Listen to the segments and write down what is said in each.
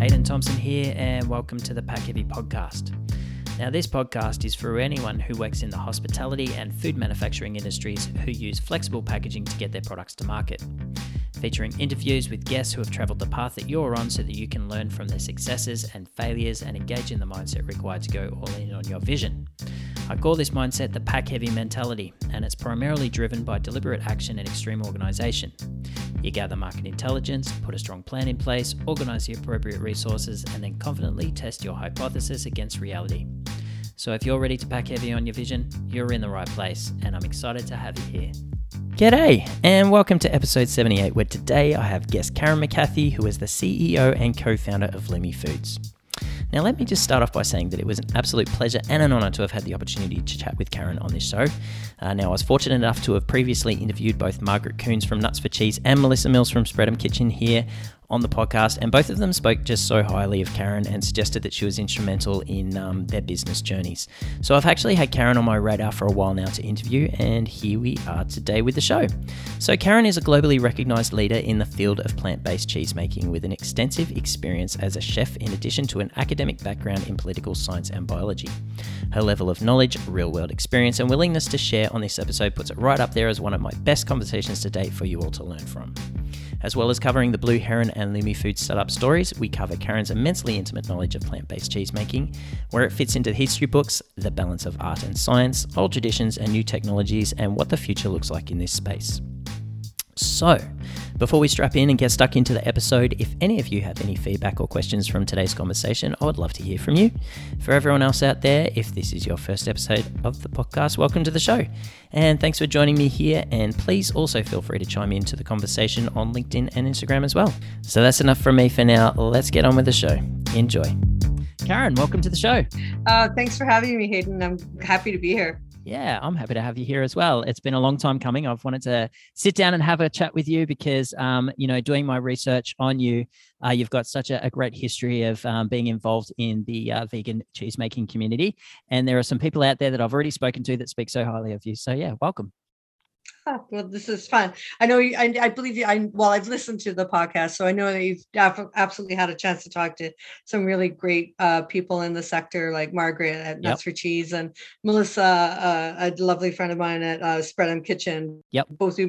Hayden Thompson here, and welcome to the Pack Heavy podcast. Now, this podcast is for anyone who works in the hospitality and food manufacturing industries who use flexible packaging to get their products to market. Featuring interviews with guests who have travelled the path that you're on so that you can learn from their successes and failures and engage in the mindset required to go all in on your vision. I call this mindset the Pack Heavy mentality, and it's primarily driven by deliberate action and extreme organisation. You gather market intelligence, put a strong plan in place, organise the appropriate resources, and then confidently test your hypothesis against reality. So if you're ready to pack heavy on your vision, you're in the right place, and I'm excited to have you here. G'day, and welcome to episode 78, where today I have guest Karen McAthy, who is the CEO and co-founder of Lumi Foods. Now, let me just start off by saying that it was an absolute pleasure and an honour to have had the opportunity to chat with Karen on this show. Now, I was fortunate enough to have previously interviewed both Margaret Coons from Nuts for Cheese and Melissa Mills from Spread'em Kitchen here on the podcast, and both of them spoke just so highly of Karen and suggested that she was instrumental in their business journeys. So I've actually had Karen on my radar for a while now to interview, and here we are today with the show. So Karen is a globally recognised leader in the field of plant-based cheesemaking with an extensive experience as a chef in addition to an academic background in political science and biology. Her level of knowledge, real-world experience and willingness to share on this episode puts it right up there as one of my best conversations to date for you all to learn from. As well as covering the Blue Heron and Lumi Food startup stories, we cover Karen's immensely intimate knowledge of plant-based cheesemaking, where it fits into history books, the balance of art and science, old traditions and new technologies, and what the future looks like in this space. So, before we strap in and get stuck into the episode, if any of you have any feedback or questions from today's conversation, I would love to hear from you. For everyone else out there, if this is your first episode of the podcast, welcome to the show. And thanks for joining me here. And please also feel free to chime into the conversation on LinkedIn and Instagram as well. So that's enough from me for now. Let's get on with the show. Enjoy. Karen, welcome to the show. Thanks for having me, Hayden. I'm happy to be here. Yeah, I'm happy to have you here as well. It's been a long time coming. I've wanted to sit down and have a chat with you because, doing my research on you, you've got such a great history of being involved in the vegan cheesemaking community. And there are some people out there that I've already spoken to that speak so highly of you. So yeah, welcome. Oh, well, this is fun. I know you, I believe you, I've listened to the podcast, so I know that you've absolutely had a chance to talk to some really great people in the sector, like Margaret at Nuts for Cheese and Melissa, a lovely friend of mine at Spread'em Kitchen, both who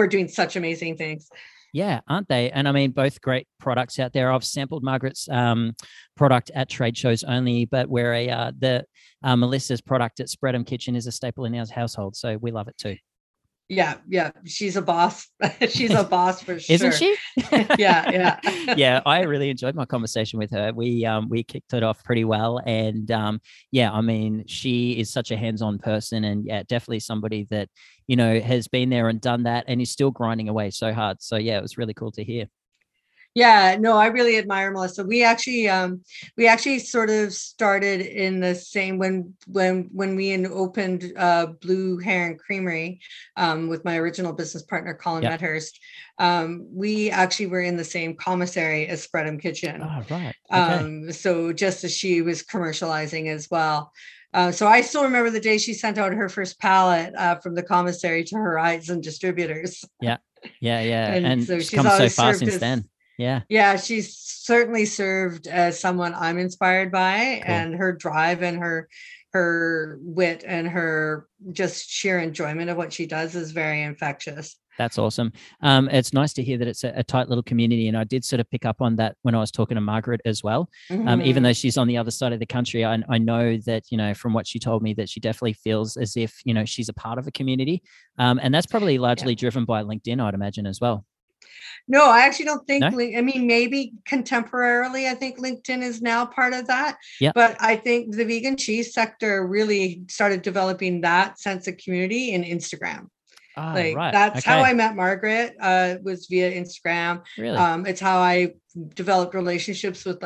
are doing such amazing things. Yeah, aren't they? And I mean, both great products out there. I've sampled Margaret's product at trade shows only, but where Melissa's product at Spread'em Kitchen is a staple in our household, so we love it too. Yeah. She's a boss. She's a boss for sure. Isn't she? yeah. Yeah, I really enjoyed my conversation with her. We kicked it off pretty well. And she is such a hands-on person and definitely somebody that, has been there and done that and is still grinding away so hard. So yeah, it was really cool to hear. Yeah, no, I really admire Melissa. We actually sort of started in the same when we opened Blue Heron Creamery with my original business partner Colin Medhurst. We actually were in the same commissary as Spread'em Kitchen. Oh, right. Okay. So just as she was commercializing as well. So I still remember the day she sent out her first pallet from the commissary to Horizon Distributors. Yeah. and so she's come so far since then. Yeah, she's certainly served as someone I'm inspired by. Cool. And her drive and her wit and her just sheer enjoyment of what she does is very infectious. That's awesome. It's nice to hear that it's a tight little community. And I did sort of pick up on that when I was talking to Margaret as well. Mm-hmm. Even though she's on the other side of the country, I know that, from what she told me, that she definitely feels as if, she's a part of a community. And that's probably largely driven by LinkedIn, I'd imagine, as well. No, I actually don't think. No? I mean, maybe contemporarily, I think LinkedIn is now part of that. Yep. But I think the vegan cheese sector really started developing that sense of community in Instagram. That's how I met Margaret, was via Instagram. Really? It's how I developed relationships with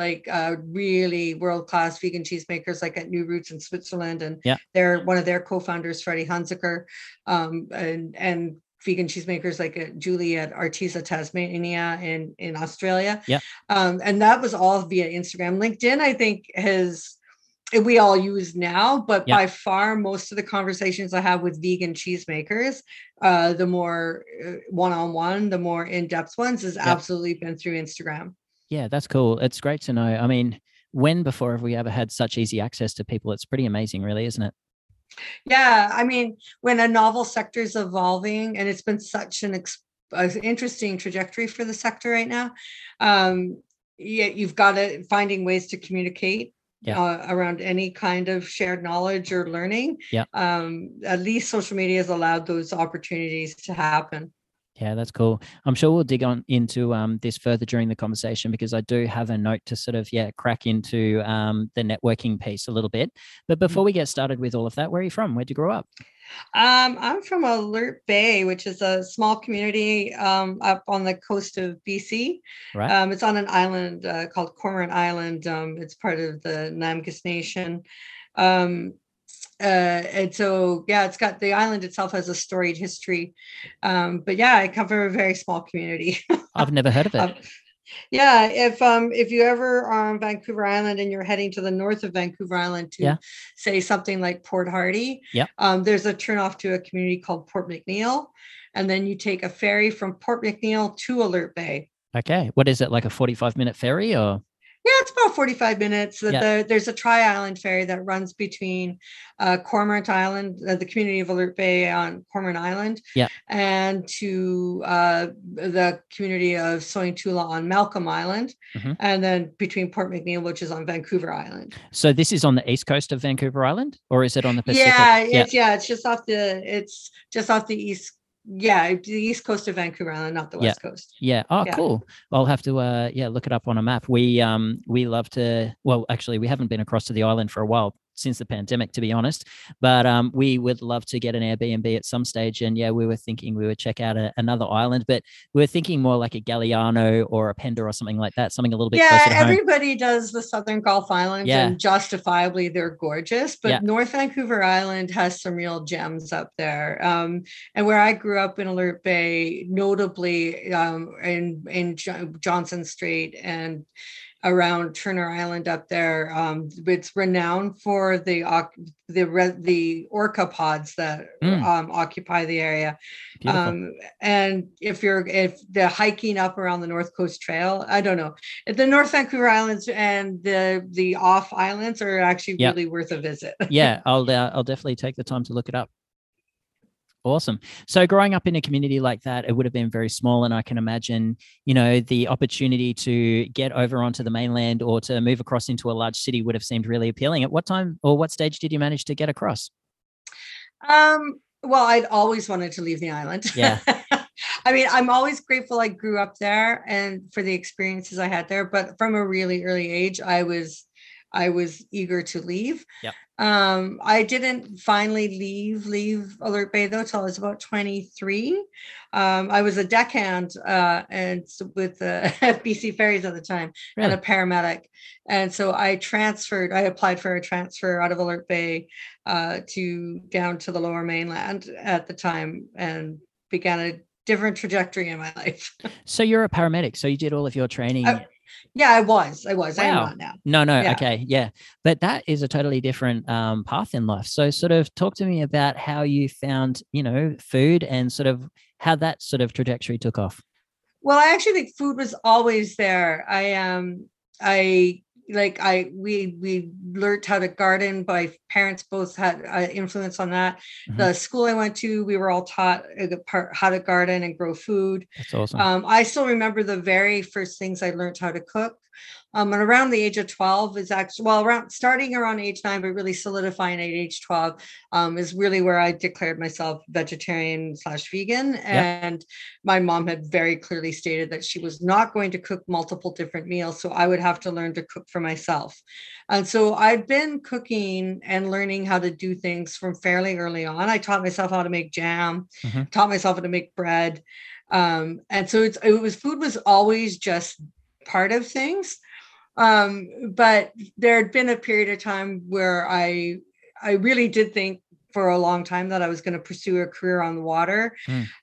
really world-class vegan cheesemakers, like at New Roots in Switzerland. And they're one of their co-founders, Freddy Hunziker, and vegan cheesemakers like Julie at Artisa Tasmania in Australia. Yeah. And that was all via Instagram. LinkedIn, I think, we all use now, but by far most of the conversations I have with vegan cheesemakers, the more one-on-one, the more in-depth ones has absolutely been through Instagram. Yeah, that's cool. It's great to know. I mean, when before have we ever had such easy access to people? It's pretty amazing, really, isn't it? Yeah, I mean, when a novel sector is evolving, and it's been such an interesting trajectory for the sector right now, you've got to finding ways to communicate. Yeah. Around any kind of shared knowledge or learning. Yeah. At least social media has allowed those opportunities to happen. Yeah, that's cool. I'm sure we'll dig on into this further during the conversation, because I do have a note to sort of, crack into the networking piece a little bit. But before we get started with all of that, where are you from? Where'd you grow up? I'm from Alert Bay, which is a small community up on the coast of BC. Right. It's on an island called Cormorant Island. It's part of the Namgis Nation. And so, it's got, the island itself has a storied history. But I come from a very small community. I've never heard of it. If you ever are on Vancouver Island and you're heading to the north of Vancouver Island to say something like Port Hardy, there's a turnoff to a community called Port McNeil, and then you take a ferry from Port McNeil to Alert Bay. Okay, what is it, like a 45-minute ferry or? Yeah, it's about 45 minutes. There's a tri-island ferry that runs between Cormorant Island, the community of Alert Bay on Cormorant Island, and to the community of Sointula on Malcolm Island, and then between Port McNeil, which is on Vancouver Island. So this is on the east coast of Vancouver Island, or is it on the Pacific? It's just off the east. Yeah, the east coast of Vancouver Island, not the west coast. Yeah. Oh, yeah. Cool. I'll have to look it up on a map. We love to. Well, actually, we haven't been across to the island for a while since the pandemic, to be honest. But we would love to get an Airbnb at some stage. And we were thinking we would check out another island, but we were thinking more like a Galliano or a Penda or something like that, something a little bit closer to home. Yeah, everybody does the Southern Gulf Islands, and justifiably they're gorgeous. But North Vancouver Island has some real gems up there. And where I grew up in Alert Bay, notably in Johnson Street and around Turner Island up there, it's renowned for the orca pods that occupy the area. Beautiful. And if the hiking up around the North Coast Trail, I don't know, the North Vancouver Islands and the off islands are actually really worth a visit. I'll definitely take the time to look it up. Awesome. So growing up in a community like that, it would have been very small. And I can imagine, the opportunity to get over onto the mainland or to move across into a large city would have seemed really appealing. At what time or what stage did you manage to get across? Well, I'd always wanted to leave the island. Yeah. I mean, I'm always grateful I grew up there and for the experiences I had there. But from a really early age, I was eager to leave. Yep. I didn't finally leave Alert Bay though till I was about 23. I was a deckhand and with the BC Ferries at the time, really? And a paramedic. And so I applied for a transfer out of Alert Bay down to the Lower Mainland at the time, and began a different trajectory in my life. So you're a paramedic. So you did all of your training. I was. Wow. I am not now. No. Yeah. Okay. Yeah. But that is a totally different path in life. So sort of talk to me about how you found, food and sort of how that sort of trajectory took off. Well, I actually think food was always there. We learned how to garden. My parents both had influence on that. Mm-hmm. The school I went to, we were all taught how to garden and grow food. That's awesome. I still remember the very first things I learned how to cook. And around the age of 12 is actually, starting around age 9, but really solidifying at age 12 is really where I declared myself vegetarian/vegan. And my mom had very clearly stated that she was not going to cook multiple different meals. So I would have to learn to cook for myself. And so I'd been cooking and learning how to do things from fairly early on. I taught myself how to make jam, taught myself how to make bread. And so food was always just part of things. But there had been a period of time where I really did think for a long time that I was going to pursue a career on the water.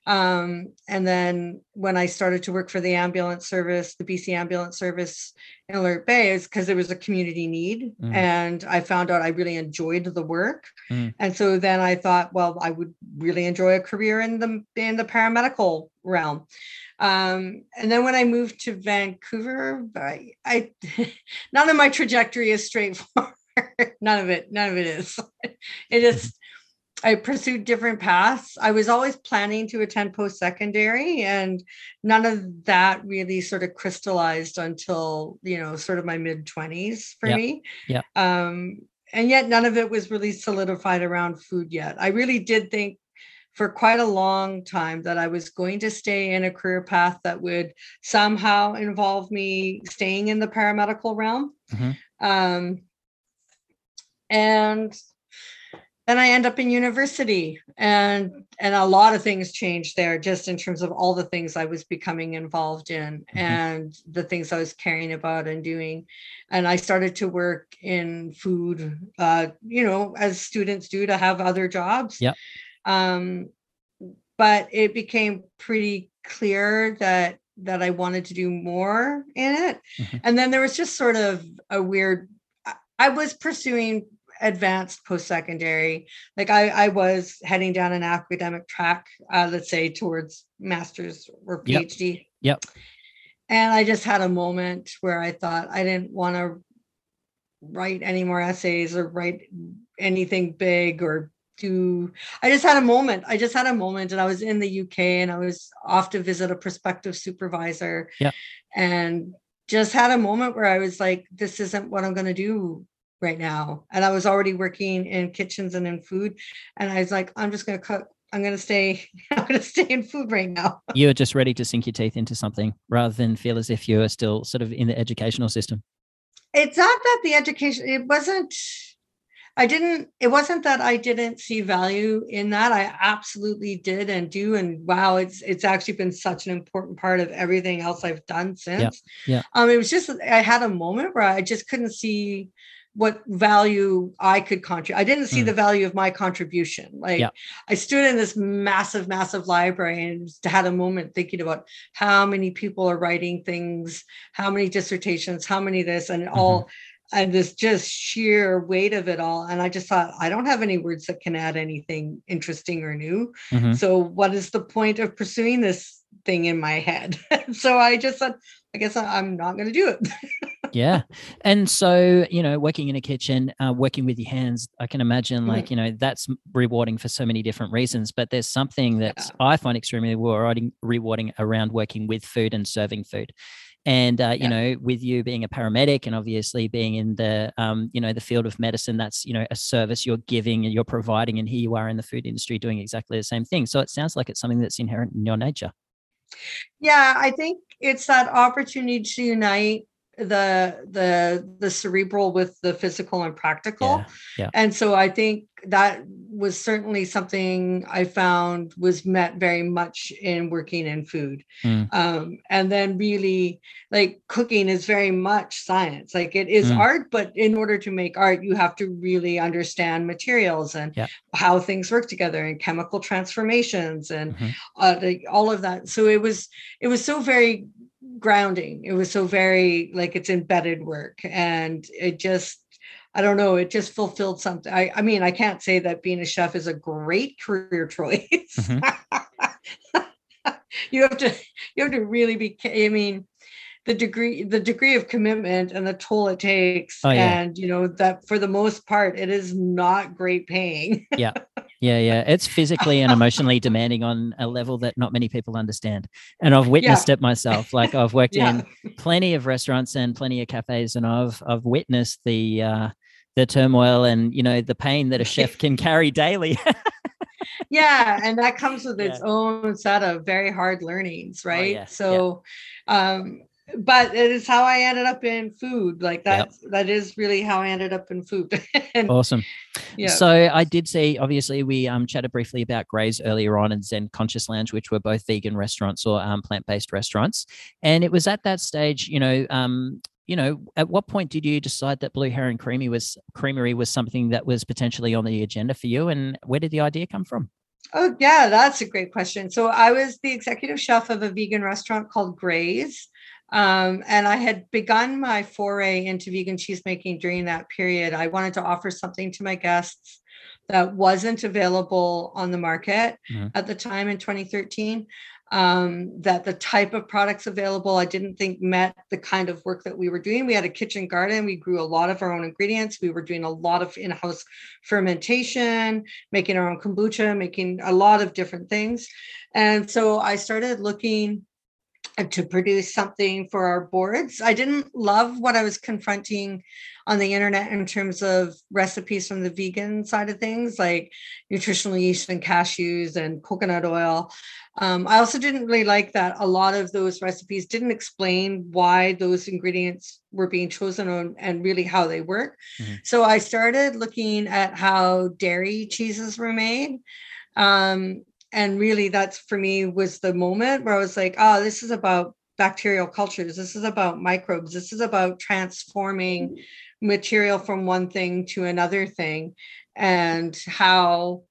And then when I started to work for the ambulance service, the BC ambulance service in Alert Bay, is because there was a community need. And I found out I really enjoyed the work. And so then I thought, well, I would really enjoy a career in the paramedical realm. And then when I moved to Vancouver, I none of my trajectory is straightforward. None of it is. It is. I pursued different paths. I was always planning to attend post-secondary, and none of that really sort of crystallized until, you know, sort of my mid-20s for me. And yet none of it was really solidified around food yet. I really did think for quite a long time that I was going to stay in a career path that would somehow involve me staying in the paramedical realm. And then I end up in university, and a lot of things changed there, just in terms of all the things I was becoming involved in and the things I was caring about and doing. And I started to work in food, you know, as students do, to have other jobs. But it became pretty clear that I wanted to do more in it. And then there was just sort of a weird, I was pursuing advanced post-secondary. Like I was heading down an academic track, let's say towards master's or PhD. And I just had a moment where I thought I didn't want to write any more essays or write anything big or do. I just had a moment and I was in the UK and I was off to visit a prospective supervisor. And just had a moment where I was like, this isn't what I'm going to do right now. And I was already working in kitchens and in food. And I was like, I'm just going to cook. I'm going to stay in food right now. You're just ready to sink your teeth into something rather than feel as if you're still sort of in the educational system. It's not that the education, it wasn't that I didn't see value in that. I absolutely did and do. And wow, it's actually been such an important part of everything else I've done since. It was just, I had a moment where I just couldn't see what value I could contribute. I didn't see the value of my contribution. I stood in this massive, massive library and had a moment thinking about how many people are writing things, how many dissertations, how many this and all. And this just sheer weight of it all. And I just thought, I don't have any words that can add anything interesting or new. So what is the point of pursuing this thing in my head? So I just said, I guess I'm not going to do it. And so, you know, working in a kitchen, working with your hands, I can imagine like, you know, that's rewarding for so many different reasons, but there's something that I find extremely rewarding around working with food and serving food. And, you know, with you being a paramedic and obviously being in the, you know, the field of medicine, that's, you know, a service you're giving and you're providing. And here you are in the food industry doing exactly the same thing. So it sounds like it's something that's inherent in your nature. Yeah, I think it's that opportunity to unite the cerebral with the physical and practical. And so I think that was certainly something I found was met very much in working in food. And then really, like, cooking is very much science. Like, it is art, but in order to make art, you have to really understand materials and how things work together and chemical transformations and all of that. So it was so very grounding. It was so very, like, it's embedded work, and it just, I don't know, it just fulfilled something. I mean, I can't say that being a chef is a great career choice. You have to really be, I mean, the degree of commitment and the toll it takes. And you know, that for the most part, it is not great paying. It's physically and emotionally demanding on a level that not many people understand. And I've witnessed it myself. Like, I've worked in plenty of restaurants and plenty of cafes, and I've witnessed the turmoil and, you know, the pain that a chef can carry daily. And that comes with its own set of very hard learnings, right? But it is how I ended up in food. Like, that is really how I ended up in food. Awesome. Yeah. So I did see, obviously, we chatted briefly about Grey's earlier on and Zen Conscious Lounge, which were both vegan restaurants or plant-based restaurants. And it was at that stage, you know, you know, at what point did you decide that Blue Heron Creamery was something that was potentially on the agenda for you, and where did the idea come from? Oh, yeah, that's a great question. So I was the executive chef of a vegan restaurant called Grey's. And I had begun my foray into vegan cheesemaking during that period. I wanted to offer something to my guests that wasn't available on the market at the time in 2013, that the type of products available, I didn't think met the kind of work that we were doing. We had a kitchen garden. We grew a lot of our own ingredients. We were doing a lot of in-house fermentation, making our own kombucha, making a lot of different things. And so I started looking to produce something for our boards. I didn't love what I was confronting on the internet in terms of recipes from the vegan side of things, like nutritional yeast and cashews and coconut oil. I also didn't really like that a lot of those recipes didn't explain why those ingredients were being chosen and really how they work. Mm-hmm. So I started looking at how dairy cheeses were made. And really, that's for me was the moment where I was like, oh, this is about bacterial cultures. This is about microbes. This is about transforming material from one thing to another thing, and how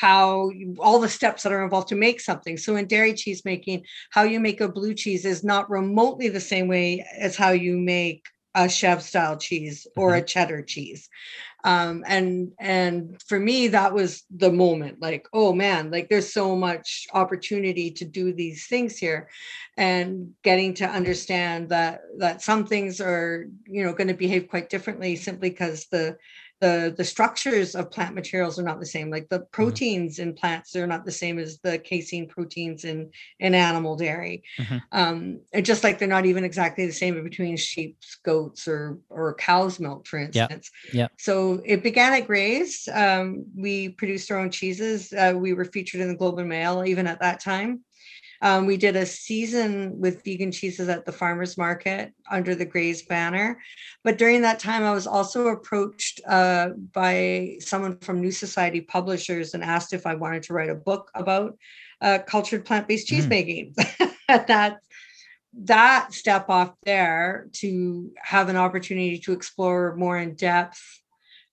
all the steps that are involved to make something. So in dairy cheese making, how you make a blue cheese is not remotely the same way as how you make a chef style cheese or a cheddar cheese. And for me, that was the moment, like, oh man, like there's so much opportunity to do these things here, and getting to understand that some things are, you know, going to behave quite differently simply because the structures of plant materials are not the same. Like the proteins in plants are not the same as the casein proteins in animal dairy. And just like they're not even exactly the same between sheep, goats, or cow's milk, for instance. Yeah. So it began at Grey's. We produced our own cheeses. We were featured in the Globe and Mail even at that time. We did a season with vegan cheeses at the farmers market under the Grey's banner. But during that time, I was also approached by someone from New Society Publishers and asked if I wanted to write a book about cultured plant-based cheesemaking. That step off there to have an opportunity to explore more in depth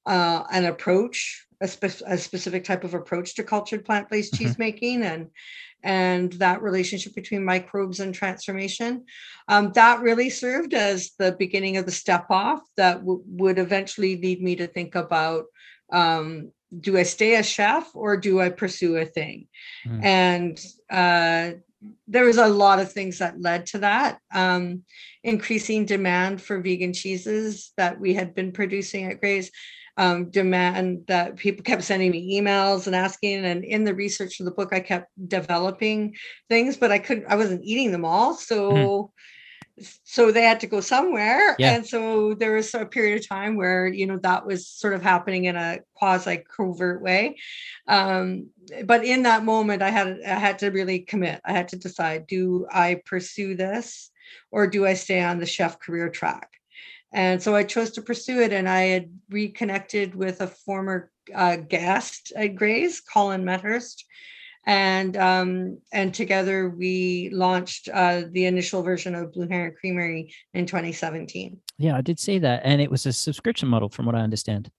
an approach, a specific type of approach to cultured plant-based cheesemaking and that relationship between microbes and transformation, that really served as the beginning of the step off that would eventually lead me to think about, do I stay a chef or do I pursue a thing? And there was a lot of things that led to that. Increasing demand for vegan cheeses that we had been producing at Grey's. Demand that people kept sending me emails and asking, and in the research of the book, I kept developing things, but I wasn't eating them all. So they had to go somewhere. Yeah. And so there was a period of time where, you know, that was sort of happening in a quasi covert way. But in that moment, I had to really commit. I had to decide, do I pursue this or do I stay on the chef career track? And so I chose to pursue it, and I had reconnected with a former guest at Grey's, Colin Medhurst, and together we launched the initial version of Blue Heron Creamery in 2017. Yeah, I did see that, and it was a subscription model, from what I understand.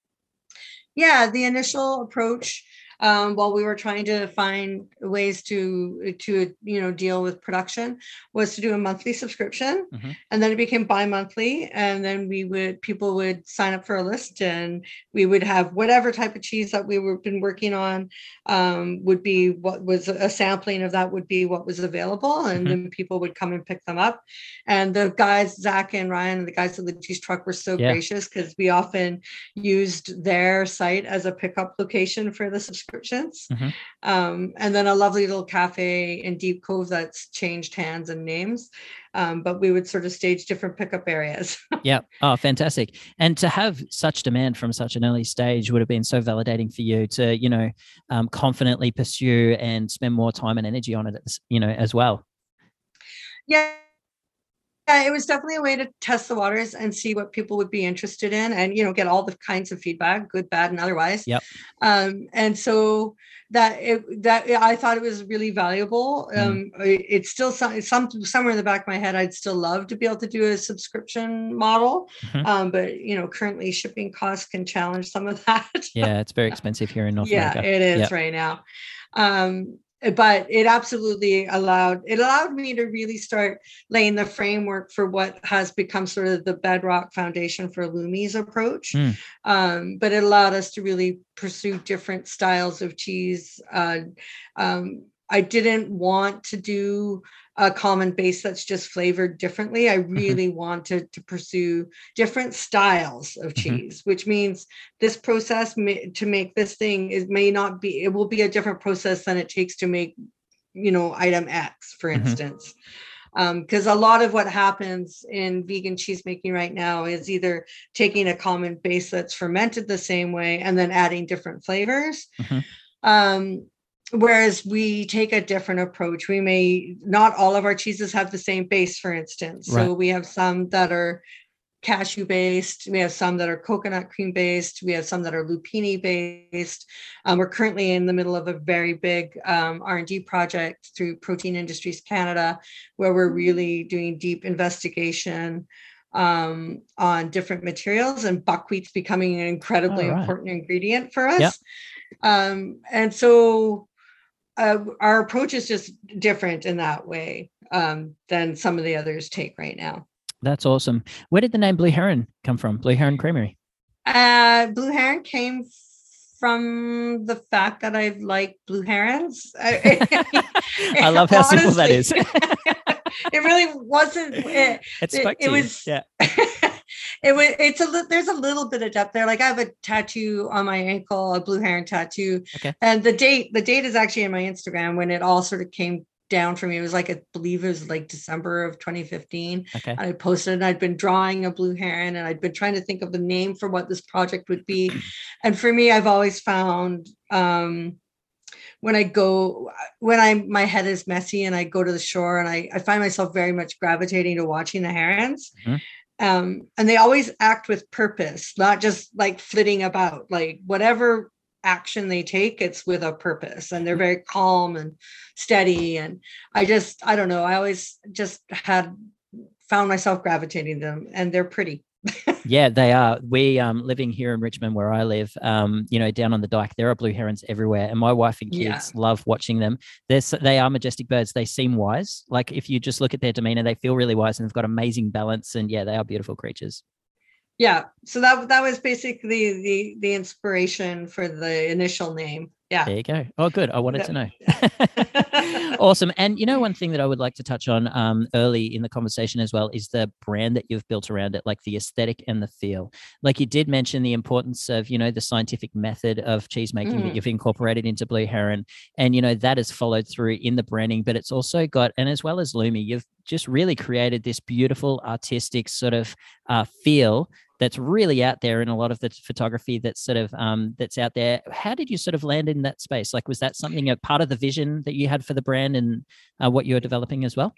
Yeah, the initial approach, while we were trying to find ways to you know, deal with production, was to do a monthly subscription, and then it became bi-monthly, and then people would sign up for a list, and we would have whatever type of cheese that we were been working on, would be what was a sampling of that would be what was available, and then people would come and pick them up. And the guys, Zach and Ryan, and the guys at the cheese truck were so gracious, because we often used their site as a pickup location for the subscription. And then a lovely little cafe in Deep Cove that's changed hands and names, but we would sort of stage different pickup areas. Oh, fantastic. And to have such demand from such an early stage would have been so validating for you to, you know, confidently pursue and spend more time and energy on it, you know, as well. Yeah. Yeah, it was definitely a way to test the waters and see what people would be interested in and, you know, get all the kinds of feedback, good, bad, and otherwise. Yep. And so that I thought it was really valuable. It's still somewhere in the back of my head, I'd still love to be able to do a subscription model. Mm-hmm. But, you know, currently shipping costs can challenge some of that. Yeah, it's very expensive here in North America. Yeah, it is right now. But it absolutely allowed me to really start laying the framework for what has become sort of the bedrock foundation for Lumi's approach. But it allowed us to really pursue different styles of cheese. I didn't want to do a common base that's just flavored differently. I really wanted to pursue different styles of cheese, which means this process to make this thing it will be a different process than it takes to make, you know, item X, for instance. Because a lot of what happens in vegan cheesemaking right now is either taking a common base that's fermented the same way and then adding different flavors. Whereas we take a different approach. We may not all of our cheeses have the same base, for instance. Right. So we have some that are cashew based. We have some that are coconut cream based. We have some that are lupini based. We're currently in the middle of a very big R&D project through Protein Industries Canada, where we're really doing deep investigation on different materials, and buckwheat's becoming an incredibly important ingredient for us. Yep. And so our approach is just different in that way than some of the others take right now. That's awesome. Where did the name Blue Heron come from? Blue Heron Creamery. Blue Heron came from the fact that I like blue herons. I love how honestly, simple that is. It really wasn't. It was. Yeah. There's a little bit of depth there. Like I have a tattoo on my ankle, a blue heron tattoo. Okay. And the date is actually in my Instagram when it all sort of came down for me. It was like, I believe it was like December of 2015. Okay. I posted and I'd been drawing a blue heron and I'd been trying to think of the name for what this project would be. And for me, I've always found, my head is messy and I go to the shore and I find myself very much gravitating to watching the herons. Mm-hmm. And they always act with purpose, not just like flitting about, like whatever action they take, it's with a purpose, and they're very calm and steady. And I don't know, I always just had found myself gravitating to them, and they're pretty. Yeah, they are. We living here in Richmond where I live, you know, down on the dike, there are blue herons everywhere. And my wife and kids love watching them. They are majestic birds. They seem wise. Like if you just look at their demeanor, they feel really wise and they've got amazing balance. And yeah, they are beautiful creatures. Yeah. So that was basically the inspiration for the initial name. Yeah. There you go. Oh, good. I wanted to know. Awesome. And you know, one thing that I would like to touch on early in the conversation as well is the brand that you've built around it, like the aesthetic and the feel. Like you did mention the importance of, you know, the scientific method of cheesemaking that you've incorporated into Blue Heron. And, you know, that is followed through in the branding, but it's also got, and as well as Lumi, you've just really created this beautiful artistic sort of feel that's really out there in a lot of the photography that's sort of that's out there. How did you sort of land in that space? Like, was that something a part of the vision that you had for the brand and what you were developing as well?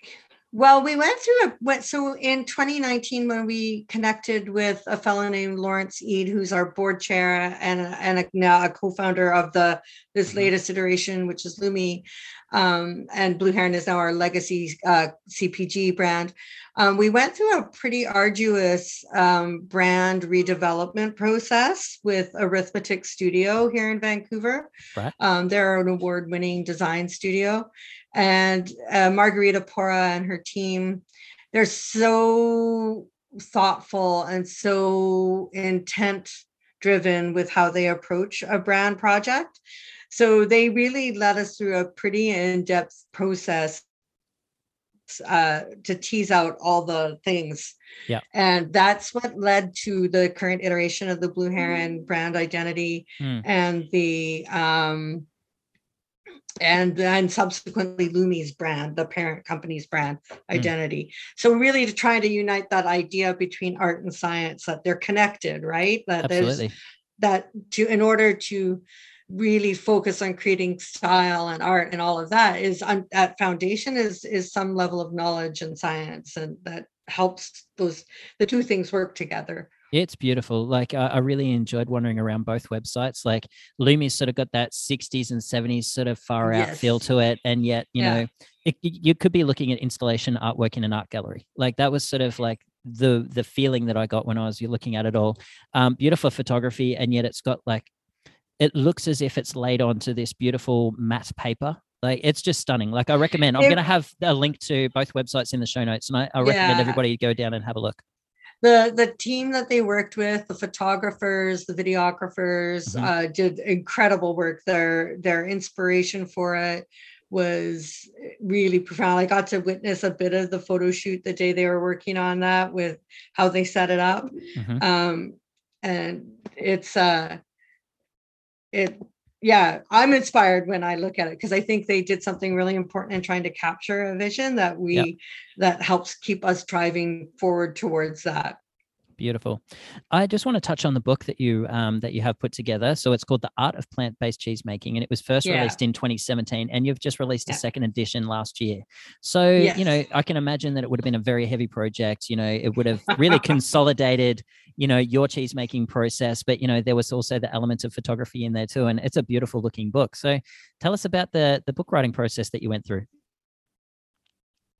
Well, we went through so in 2019 when we connected with a fellow named Lawrence Ede, who's our board chair and now a co-founder of this latest iteration, which is Lumi, and Blue Heron is now our legacy CPG brand. We went through a pretty arduous brand redevelopment process with Arithmetic Studio here in Vancouver. Right. They're an award-winning design studio. And Margarita Pora and her team, they're so thoughtful and so intent-driven with how they approach a brand project. So they really led us through a pretty in-depth process to tease out all the things. Yeah. And that's what led to the current iteration of the Blue Heron brand identity and the and then subsequently Lumi's brand, the parent company's brand identity. So really to try to unite that idea between art and science, that they're connected, right? That absolutely. In order to really focus on creating style and art and all of that, is at foundation is some level of knowledge and science, and that helps those, the two things work together. It's beautiful. Like I really enjoyed wandering around both websites. Like Lumi's sort of got that 60s and 70s sort of far out feel to it. And yet, you know, you could be looking at installation artwork in an art gallery. Like that was sort of like the feeling that I got when I was looking at it all. Beautiful photography. And yet it's got like, it looks as if it's laid onto this beautiful matte paper. Like it's just stunning. Like I recommend, I'm going to have a link to both websites in the show notes. And I recommend everybody go down and have a look. The team that they worked with, the photographers, the videographers, did incredible work. Their inspiration for it was really profound. I got to witness a bit of the photo shoot the day they were working on that with how they set it up. And it's, I'm inspired when I look at it because I think they did something really important in trying to capture a vision that that helps keep us driving forward towards that. Beautiful. I just want to touch on the book that you have put together. So it's called The Art of Plant-Based Cheesemaking, and it was first released in 2017, and you've just released a second edition last year. So, you know, I can imagine that it would have been a very heavy project. You know, it would have really consolidated, you know, your cheesemaking process, but, you know, there was also the element of photography in there too. And it's a beautiful looking book. So tell us about the book writing process that you went through.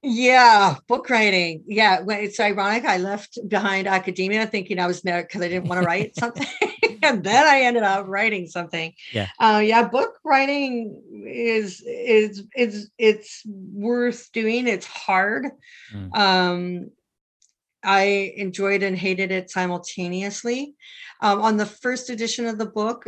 Yeah, book writing. Yeah, it's ironic. I left behind academia thinking I was there because I didn't want to write something. And then I ended up writing something. Yeah. Book writing is it's worth doing. It's hard. I enjoyed and hated it simultaneously. On the first edition of the book,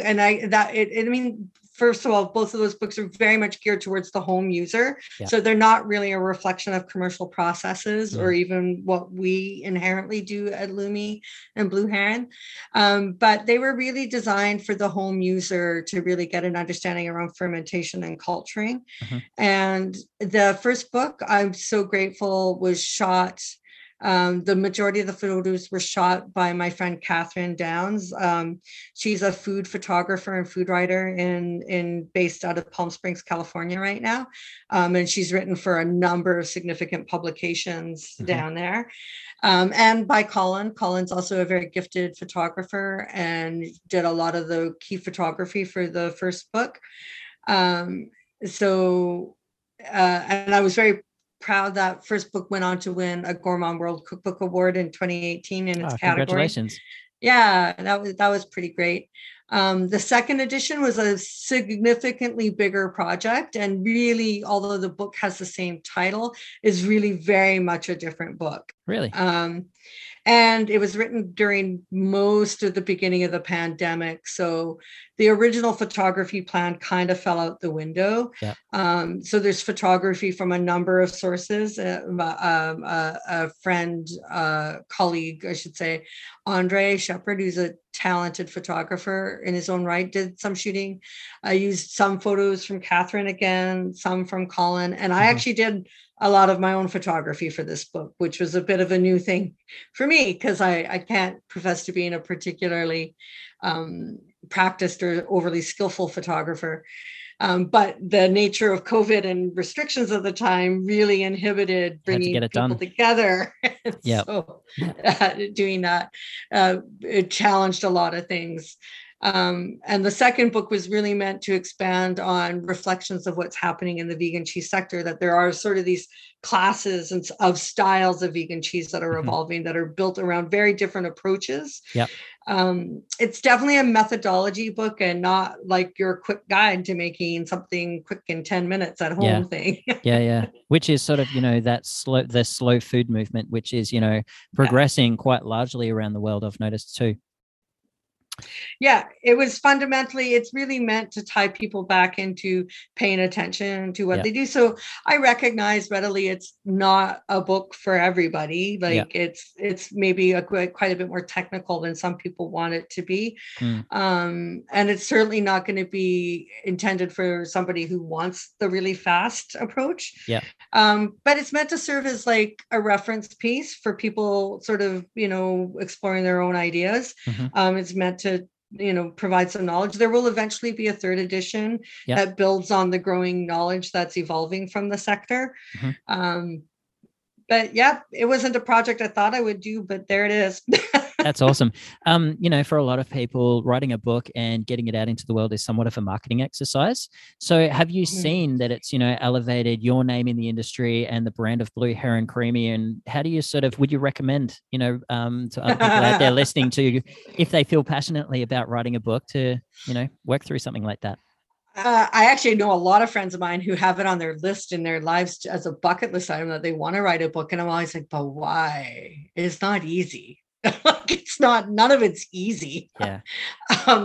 first of all, both of those books are very much geared towards the home user. Yeah. So they're not really a reflection of commercial processes or even what we inherently do at Lumi and Blue Heron. But they were really designed for the home user to really get an understanding around fermentation and culturing. And the first book, I'm so grateful, was shot. The majority of the photos were shot by my friend Catherine Downs. She's a food photographer and food writer based out of Palm Springs, California right now. And she's written for a number of significant publications down there. And by Colin. Colin's also a very gifted photographer and did a lot of the key photography for the first book. And I was very proud that first book went on to win a Gourmand World Cookbook Award in 2018 in its category. Congratulations. Yeah, that was pretty great. The second edition was a significantly bigger project, and really, although the book has the same title, is really very much a different book. Really? And it was written during most of the beginning of the pandemic. So the original photography plan kind of fell out the window. Yeah. So there's photography from a number of sources. A friend, colleague, I should say, Andre Shepard, who's a talented photographer in his own right, did some shooting. I used some photos from Catherine again, some from Colin, and I actually did a lot of my own photography for this book, which was a bit of a new thing for me because I can't profess to being a particularly practiced or overly skillful photographer. But the nature of COVID and restrictions at the time really inhibited bringing people together. So doing that, it challenged a lot of things. And the second book was really meant to expand on reflections of what's happening in the vegan cheese sector, that there are sort of these classes and of styles of vegan cheese that are evolving, that are built around very different approaches. It's definitely a methodology book and not like your quick guide to making something quick in 10 minutes at home thing. Which is sort of, you know, that slow food movement, which is, you know, progressing quite largely around the world, I've noticed too. Yeah, it was fundamentally, it's really meant to tie people back into paying attention to what they do. So I recognize readily it's not a book for everybody. Like it's maybe quite a bit more technical than some people want it to be. And it's certainly not going to be intended for somebody who wants the really fast approach. But it's meant to serve as like a reference piece for people sort of, you know, exploring their own ideas. It's meant to, you know, provide some knowledge. There will eventually be a third edition that builds on the growing knowledge that's evolving from the sector. But yeah, it wasn't a project I thought I would do, but there it is. That's awesome. You know, for a lot of people, writing a book and getting it out into the world is somewhat of a marketing exercise. So have you seen that it's, you know, elevated your name in the industry and the brand of Blue Heron Creamery? And how do you sort of, would you recommend, you know, to other people out there listening to you, if they feel passionately about writing a book, to, you know, work through something like that? I actually know a lot of friends of mine who have it on their list in their lives as a bucket list item that they want to write a book. And I'm always like, but why? It's not easy. Like, it's not, none of it's easy. Yeah.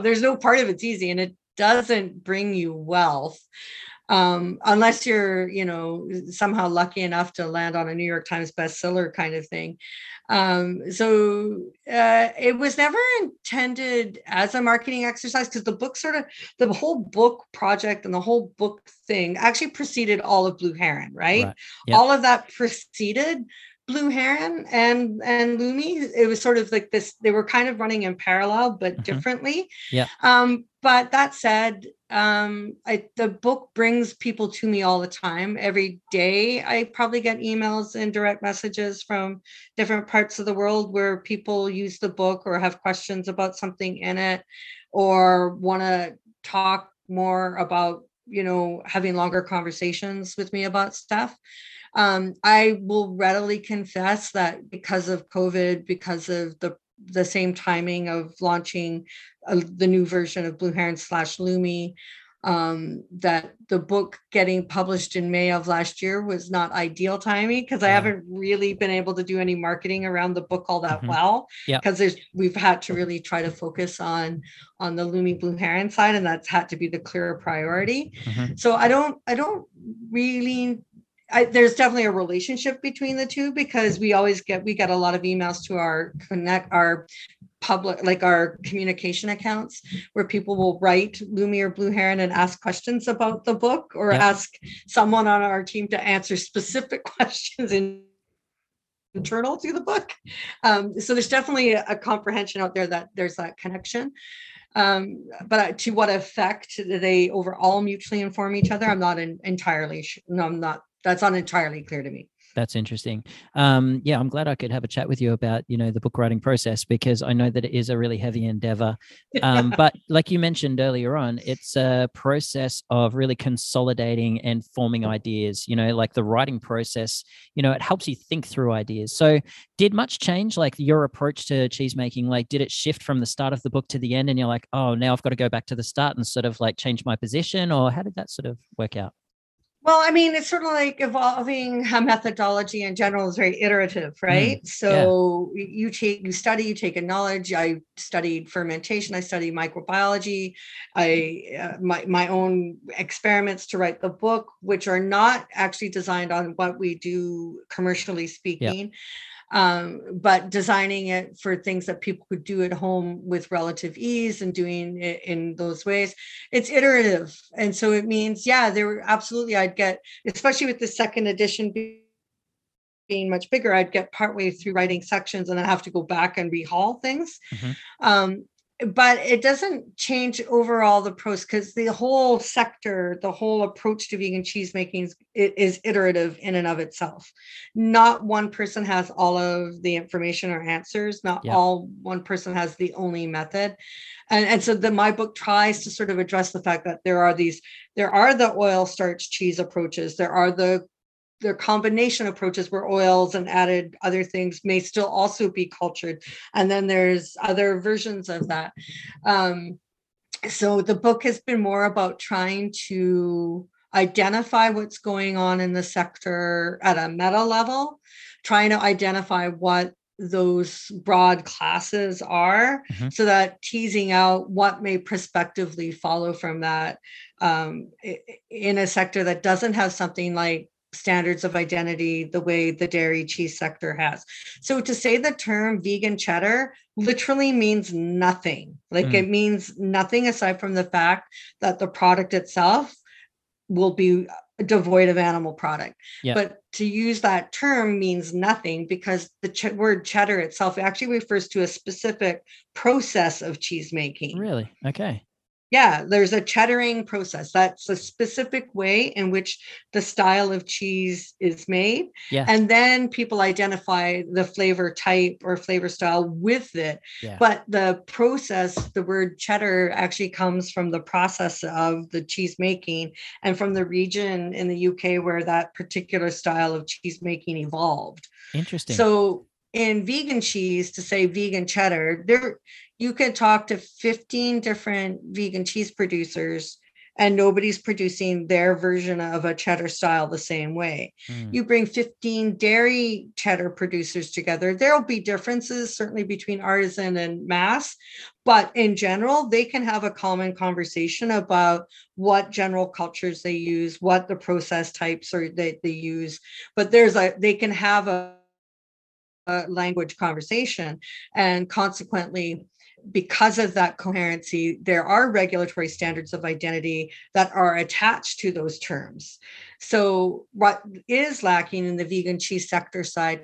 There's no part of it's easy, and it doesn't bring you wealth. Unless you're, you know, somehow lucky enough to land on a New York Times bestseller kind of thing. So it was never intended as a marketing exercise, because the book sort of, the whole book project and the whole book thing actually preceded all of Blue Heron, right? Yep. All of that preceded Blue Heron and Lumi. It was sort of like this, they were kind of running in parallel, but differently. Yeah. But that said, the book brings people to me all the time. Every day, I probably get emails and direct messages from different parts of the world where people use the book or have questions about something in it, or want to talk more about, you know, having longer conversations with me about stuff. I will readily confess that because of COVID, because of the same timing of launching the new version of Blue Heron /Lumi, that the book getting published in May of last year was not ideal timing, because I haven't really been able to do any marketing around the book all that well, because we've had to really try to focus on the Lumi Blue Heron side, and that's had to be the clearer priority. So I don't really, there's definitely a relationship between the two, because we get a lot of emails to our public, like our communication accounts, where people will write Lumi or Blue Heron and ask questions about the book, or ask someone on our team to answer specific questions internal to the book. So there's definitely a comprehension out there that there's that connection. But to what effect they overall mutually inform each other, that's not entirely clear to me. That's interesting. Yeah, I'm glad I could have a chat with you about, you know, the book writing process, because I know that it is a really heavy endeavor. But like you mentioned earlier on, it's a process of really consolidating and forming ideas, you know, like the writing process, you know, it helps you think through ideas. So did much change, like your approach to cheesemaking? Like, did it shift from the start of the book to the end, and you're like, oh, now I've got to go back to the start and sort of like change my position? Or how did that sort of work out? Well, I mean, it's sort of like evolving a methodology in general is very iterative, right? So you take a knowledge. I studied fermentation. I studied microbiology. My own experiments to write the book, which are not actually designed on what we do commercially speaking, but designing it for things that people could do at home with relative ease, and doing it in those ways. It's iterative. And so it means, there were absolutely, I'd get, especially with the second edition being much bigger, I'd get partway through writing sections and then have to go back and rehaul things. But it doesn't change overall the pros, because the whole sector, the whole approach to vegan cheesemaking is iterative in and of itself. Not one person has all of the information or answers. Not all one person has the only method. And so my book tries to sort of address the fact that there are the oil, starch, cheese approaches. There are the combination approaches where oils and added other things may still also be cultured. And then there's other versions of that. So the book has been more about trying to identify what's going on in the sector at a meta level, trying to identify what those broad classes are, so that teasing out what may prospectively follow from that in a sector that doesn't have something like standards of identity the way the dairy cheese sector has. So to say the term vegan cheddar literally means nothing. Like, it means nothing aside from the fact that the product itself will be devoid of animal product. But to use that term means nothing, because the word cheddar itself actually refers to a specific process of cheese making. Really? Okay. Yeah, there's a cheddaring process. That's a specific way in which the style of cheese is made. Yeah. And then people identify the flavor type or flavor style with it. Yeah. But the process, the word cheddar actually comes from the process of the cheese making and from the region in the UK where that particular style of cheese making evolved. Interesting. So in vegan cheese, to say vegan cheddar, there you can talk to 15 different vegan cheese producers and nobody's producing their version of a cheddar style the same way. Mm. You bring 15 dairy cheddar producers together. There'll be differences certainly between artisan and mass, but in general, they can have a common conversation about what general cultures they use, what the process types are that they use, but they can have a language conversation. And consequently, because of that coherency, there are regulatory standards of identity that are attached to those terms. So what is lacking in the vegan cheese sector side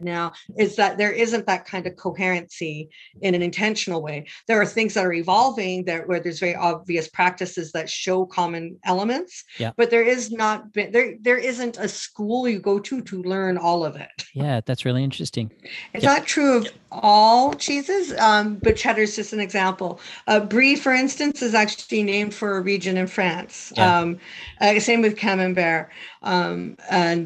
now is that there isn't that kind of coherency in an intentional way. There are things that are evolving where there's very obvious practices that show common elements, yeah. But there isn't a school you go to learn all of it. Yeah, that's really interesting. It's not true of all cheeses, but cheddar is just an example. Brie, for instance, is actually named for a region in France. Yeah. Same with Camembert, and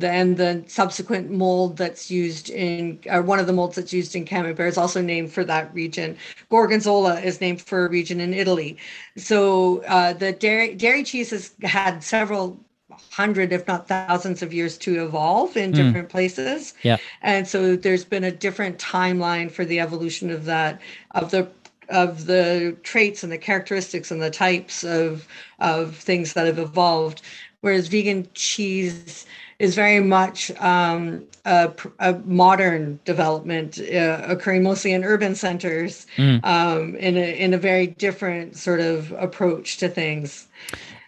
the subsequent mold that's used in one of the molds that's used in Camembert is also named for that region. Gorgonzola is named for a region in Italy. So the dairy cheese has had several hundred, if not thousands of years to evolve in different places. Yeah. And so there's been a different timeline for the evolution of that, of the traits and the characteristics and the types of things that have evolved. Whereas vegan cheese is very much a modern development occurring mostly in urban centers in a very different sort of approach to things.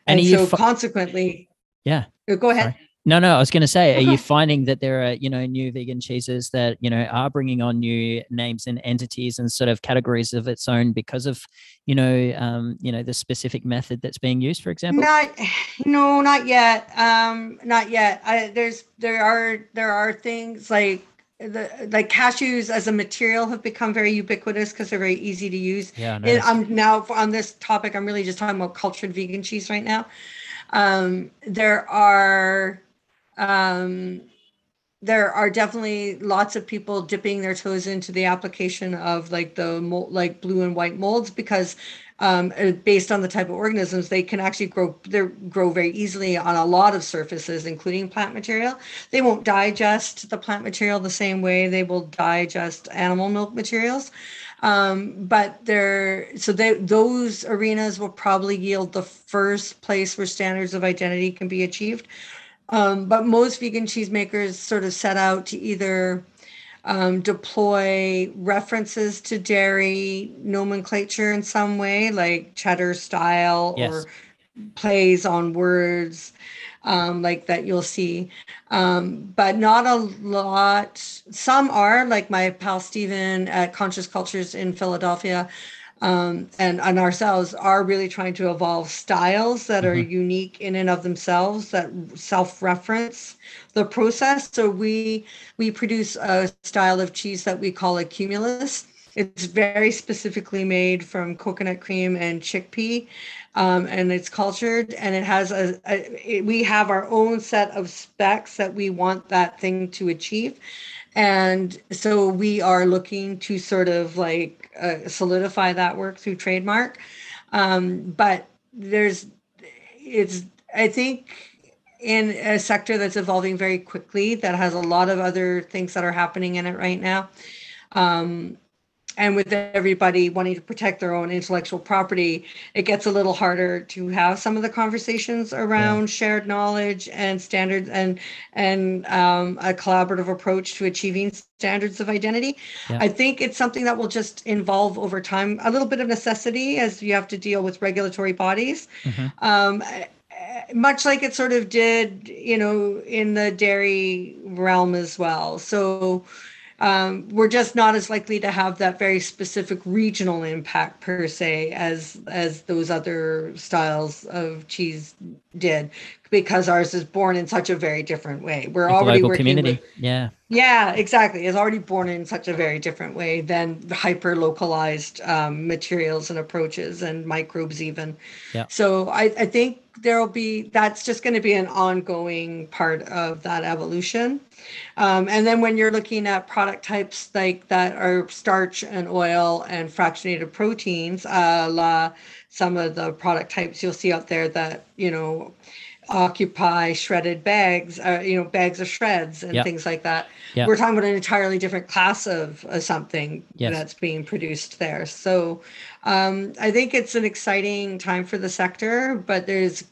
And so consequently... Yeah. Go ahead. Sorry. No, I was going to say, are you finding that there are, new vegan cheeses that, are bringing on new names and entities and sort of categories of its own because of, the specific method that's being used, for example? Not yet. Not yet. There are things like, like cashews as a material have become very ubiquitous because they're very easy to use. Yeah, nice. I'm now on this topic, I'm really just talking about cultured vegan cheese right now. There are definitely lots of people dipping their toes into the application of like blue and white molds because based on the type of organisms, they can actually grow very easily on a lot of surfaces, including plant material. They won't digest the plant material the same way they will digest animal milk materials. Those arenas will probably yield the first place where standards of identity can be achieved. But most vegan cheesemakers sort of set out to either deploy references to dairy nomenclature in some way, like cheddar style, yes, or plays on words like that you'll see. But not a lot. Some are, like my pal Steven at Conscious Cultures in Philadelphia, and ourselves are really trying to evolve styles that are unique in and of themselves, that self-reference the process. So we produce a style of cheese that we call a cumulus. It's very specifically made from coconut cream and chickpea, and it's cultured, and it has we have our own set of specs that we want that thing to achieve. And so we are looking to sort of solidify that work through trademark. But I think in a sector that's evolving very quickly, that has a lot of other things that are happening in it right now. And with everybody wanting to protect their own intellectual property, it gets a little harder to have some of the conversations around shared knowledge and standards and a collaborative approach to achieving standards of identity. Yeah. I think it's something that will just evolve over time, a little bit of necessity as you have to deal with regulatory bodies. Mm-hmm. Much like it sort of did, in the dairy realm as well. So We're just not as likely to have that very specific regional impact per se as those other styles of cheese did, because ours is born in such a very different way. We're already working with a global community. Yeah, exactly. It's already born in such a very different way than the hyper-localized materials and approaches and microbes even. Yeah. So I think there'll be, that's just going to be an ongoing part of that evolution. And then when you're looking at product types like that are starch and oil and fractionated proteins, la some of the product types you'll see out there that, you know, occupy shredded bags, bags of shreds and things like that. Yep. We're talking about an entirely different class of something that's being produced there. So I think it's an exciting time for the sector, but there's,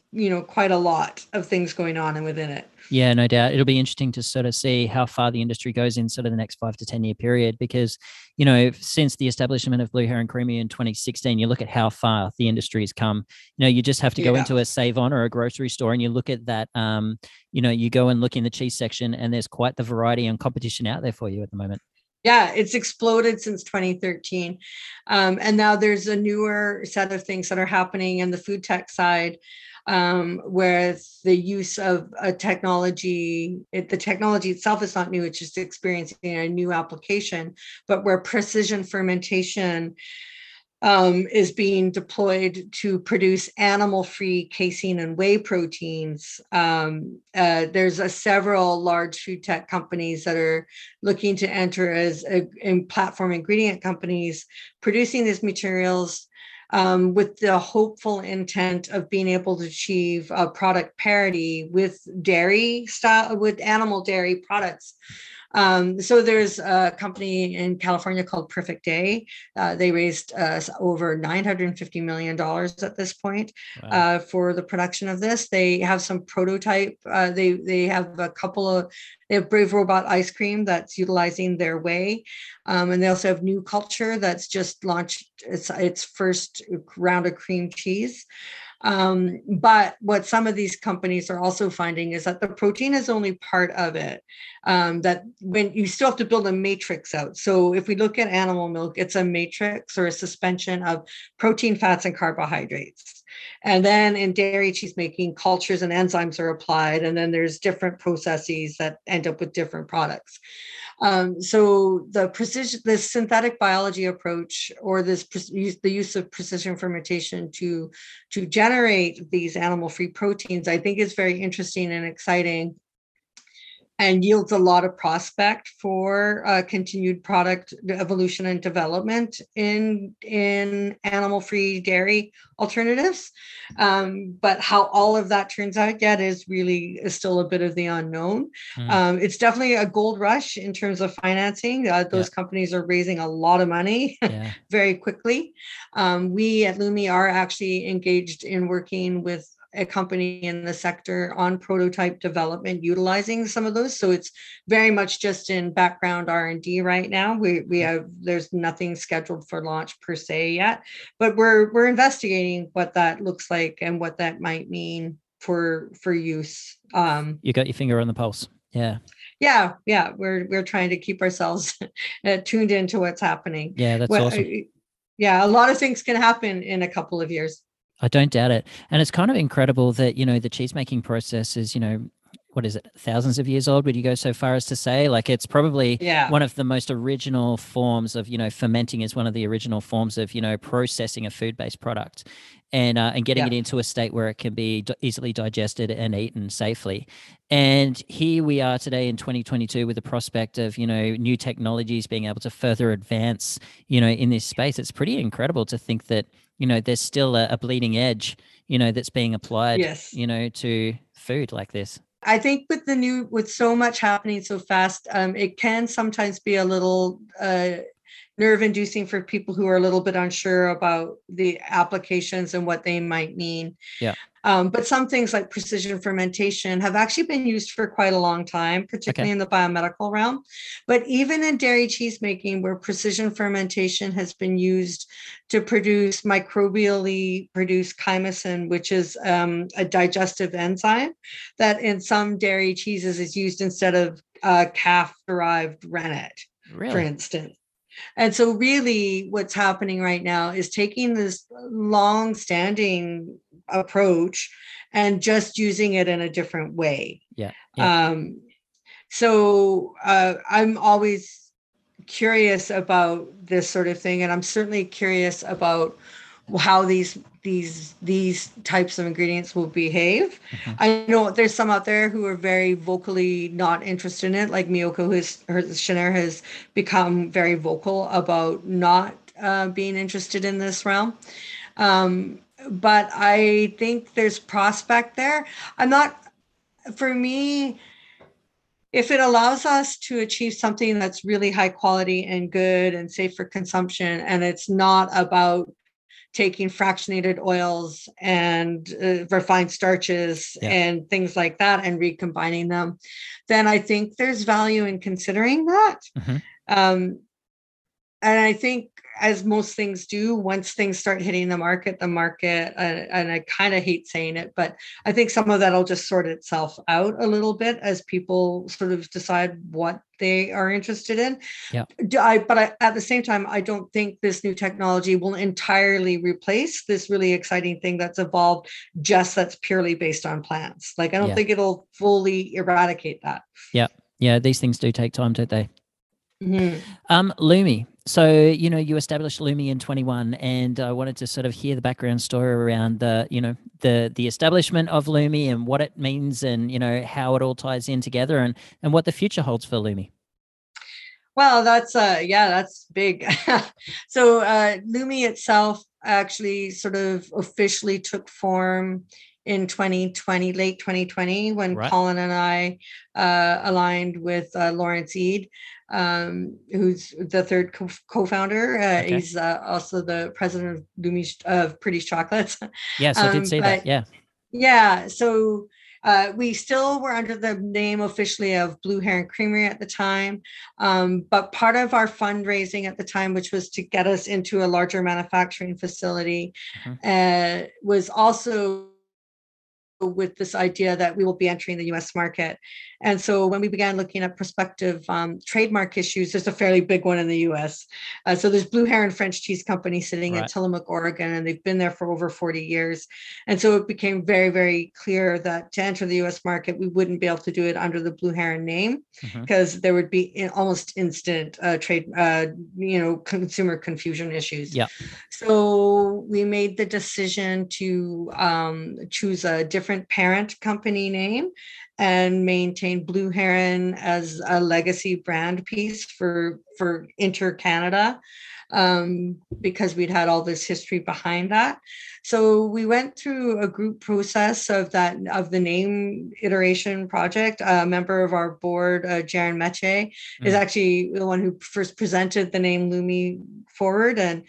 quite a lot of things going on and within it. Yeah, no doubt. It'll be interesting to sort of see how far the industry goes in sort of the next 5 to 10 year period, because, since the establishment of Blue Heron Creamery in 2016, you look at how far the industry has come. You just have to go into a Save-On or a grocery store and you look at that, you go and look in the cheese section and there's quite the variety and competition out there for you at the moment. Yeah, it's exploded since 2013. And now there's a newer set of things that are happening in the food tech side. Where the use of a technology, the technology itself is not new, it's just experiencing a new application, but where precision fermentation is being deployed to produce animal-free casein and whey proteins. There's several large food tech companies that are looking to enter as in platform ingredient companies, producing these materials with the hopeful intent of being able to achieve a product parity with dairy style, with animal dairy products. So there's a company in California called Perfect Day. They raised over $950 million at this point. Wow. For the production of this. They have some prototype. They have a couple of, they have Brave Robot ice cream that's utilizing their whey. And they also have New Culture that's just launched its first round of cream cheese. But what some of these companies are also finding is that the protein is only part of it, that when you still have to build a matrix out. So if we look at animal milk, it's a matrix or a suspension of protein, fats, and carbohydrates. And then in dairy cheese making, cultures and enzymes are applied, and then there's different processes that end up with different products. So the precision, this synthetic biology approach, or this the use of precision fermentation to generate these animal-free proteins, I think is very interesting and exciting, and yields a lot of prospect for continued product evolution and development in animal-free dairy alternatives. But how all of that turns out yet is still a bit of the unknown. It's definitely a gold rush in terms of financing. Those companies are raising a lot of money very quickly. We at Lumi are actually engaged in working with a company in the sector on prototype development, utilizing some of those. So it's very much just in background R&D right now. We have, there's nothing scheduled for launch per se yet, but we're investigating what that looks like and what that might mean for use. You got your finger on the pulse. Yeah. We're trying to keep ourselves tuned into what's happening. Yeah, that's awesome. Yeah, a lot of things can happen in a couple of years. I don't doubt it. And it's kind of incredible that, the cheesemaking process is, what is it, thousands of years old? Would you go so far as to say? Like, it's probably one of the most original forms of, fermenting is one of the original forms of, processing a food-based product and getting it into a state where it can be easily digested and eaten safely. And here we are today in 2022 with the prospect of, new technologies being able to further advance, in this space. It's pretty incredible to think that, there's still a bleeding edge, that's being applied, to food like this. I think with so much happening so fast, it can sometimes be a little nerve-inducing for people who are a little bit unsure about the applications and what they might mean. Yeah. But some things like precision fermentation have actually been used for quite a long time, particularly in the biomedical realm. But even in dairy cheesemaking, where precision fermentation has been used to produce microbially produced chymosin, which is a digestive enzyme that in some dairy cheeses is used instead of calf-derived rennet. Really? For instance. And so really what's happening right now is taking this long-standing approach and just using it in a different way. Yeah. So I'm always curious about this sort of thing, and I'm certainly curious about how these types of ingredients will behave. Mm-hmm. I know there's some out there who are very vocally not interested in it, like Miyoko Schiner has become very vocal about not being interested in this realm. But I think there's prospect there. For me, if it allows us to achieve something that's really high quality and good and safe for consumption, and it's not about taking fractionated oils and refined starches and things like that and recombining them, then I think there's value in considering that. Mm-hmm. And I think, as most things do, once things start hitting the market, and I kind of hate saying it, but I think some of that will just sort itself out a little bit as people sort of decide what they are interested in. Yeah. But at the same time, I don't think this new technology will entirely replace this really exciting thing that's evolved, just that's purely based on plants. Like, I don't think it'll fully eradicate that. Yeah. Yeah. These things do take time, don't they? Mm-hmm. Lumi. So, you know, you established Lumi in 21, and I wanted to sort of hear the background story around the establishment of Lumi and what it means, and, you know, how it all ties in together, and what the future holds for Lumi. Well, that's big. So Lumi itself actually sort of officially took form in 2020, late 2020, when Colin and I aligned with Lawrence Ede, who's the third co-founder. Okay. He's also the president of Lumi of British Chocolates. Yes, I did say that. Yeah. Yeah. So we still were under the name officially of Blue Heron Creamery at the time. But part of our fundraising at the time, which was to get us into a larger manufacturing facility, was also with this idea that we will be entering the US market. And so when we began looking at prospective trademark issues, there's a fairly big one in the US. So there's Blue Heron French Cheese Company sitting in Tillamook, Oregon, and they've been there for over 40 years. And so it became very, very clear that to enter the US market, we wouldn't be able to do it under the Blue Heron name, because there would be almost instant consumer confusion issues. Yeah. So we made the decision to choose a different parent company name and maintain Blue Heron as a legacy brand piece for inter-Canada, because we'd had all this history behind that. So we went through a group process of the name iteration project. A member of our board, Jaren Meche, is actually the one who first presented the name Lumi forward. And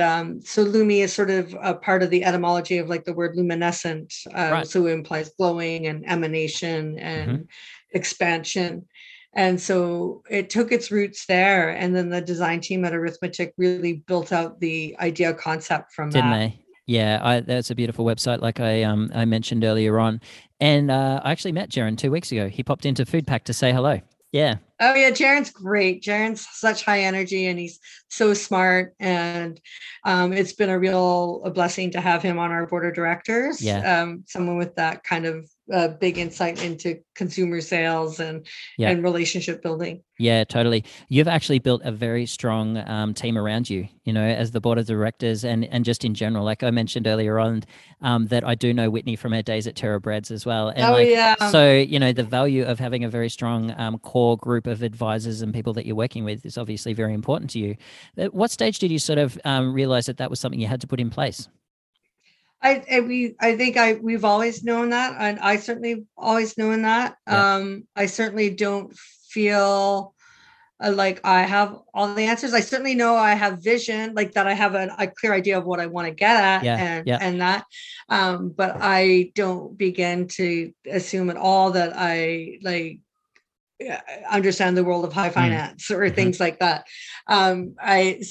so Lumi is sort of a part of the etymology of, like, the word luminescent. So it implies glowing and emanation and expansion. And so it took its roots there. And then the design team at Arithmetic really built out the idea concept from that. Didn't they? Yeah, that's a beautiful website, like I mentioned earlier on. And I actually met Jaren 2 weeks ago. He popped into Food Pack to say hello. Yeah. Oh, yeah. Jaren's great. Jaren's such high energy, and he's so smart. And it's been a real blessing to have him on our board of directors. Yeah. Someone with that kind of big insight into consumer sales and relationship building. Yeah, totally. You've actually built a very strong team around you, you know, as the board of directors, and just in general, like I mentioned earlier on, that I do know Whitney from her days at Terra Breads as well. And so, you know, the value of having a very strong core group of advisors and people that you're working with is obviously very important to you. At what stage did you sort of realize that was something you had to put in place? I think we've always known that, and I certainly always known that. Yeah. I certainly don't feel like I have all the answers. I certainly know I have vision, like that I have a clear idea of what I want to get at, and that. But I don't begin to assume at all that I understand the world of high finance or things like that. I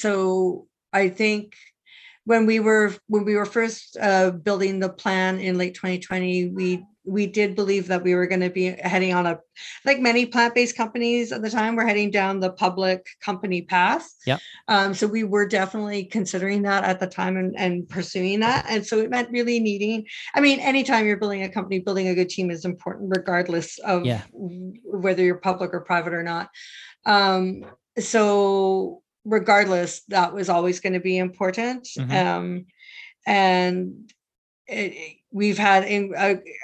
think. When we were first building the plan in late 2020, we we did believe that we were going to be heading on a, like many plant-based companies at the time, we're heading down the public company path. Yeah. So we were definitely considering that at the time and pursuing that. And so it meant really needing, I mean, anytime you're building a company, building a good team is important regardless of whether you're public or private or not. So regardless, that was always going to be important. We've had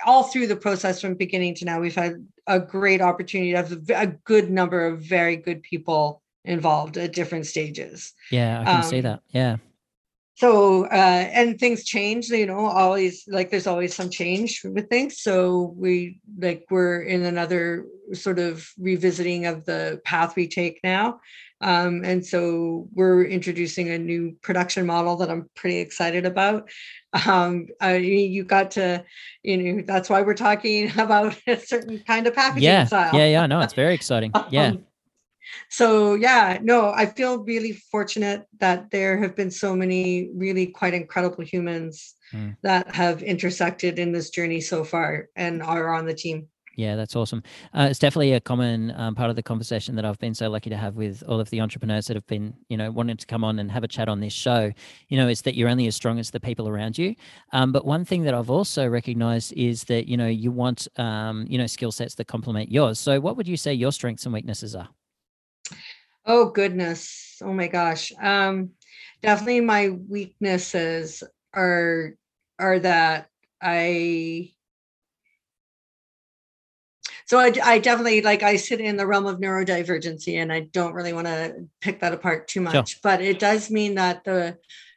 all through the process from beginning to now, we've had a great opportunity to have a good number of very good people involved at different stages. Yeah, I can see that. Yeah. So, and things change, you know, always, like there's always some change with things. So we, like, we're in another sort of revisiting of the path we take now. And so we're introducing a new production model that I'm pretty excited about. You got to, you know, that's why we're talking about a certain kind of packaging style. Yeah. No, it's very exciting. Yeah. I feel really fortunate that there have been so many really quite incredible humans that have intersected in this journey so far and are on the team. Yeah, that's awesome. It's definitely a common part of the conversation that I've been so lucky to have with all of the entrepreneurs that have been, you know, wanting to come on and have a chat on this show, you know, is that you're only as strong as the people around you. But one thing that I've also recognized is that, you know, you want, you know, skill sets that complement yours. So what would you say your strengths and weaknesses are? Oh, goodness. Oh, my gosh. Definitely my weaknesses are that I definitely, like, I sit in the realm of neurodivergency, and I don't really want to pick that apart too much. Sure. But it does mean that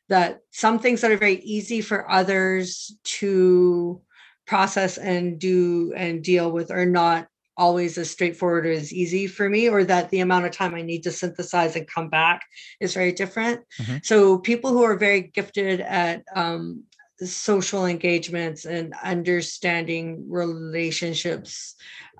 that some things that are very easy for others to process and do and deal with are not always as straightforward or as easy for me, or that the amount of time I need to synthesize and come back is very different. Mm-hmm. So people who are very gifted at social engagements and understanding relationships,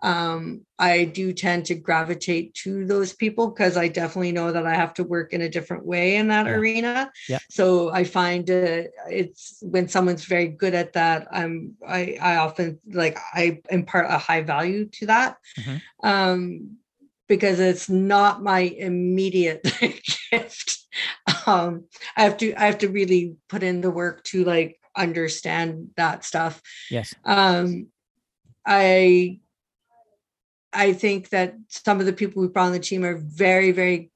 I do tend to gravitate to those people because I definitely know that I have to work in a different way in that arena. Yeah. So I find it's when someone's very good at that, I often, like, I impart a high value to that. Mm-hmm. Because it's not my immediate gift. I have to really put in the work to, like, understand that stuff. Yes. I think that some of the people we brought on the team are very, very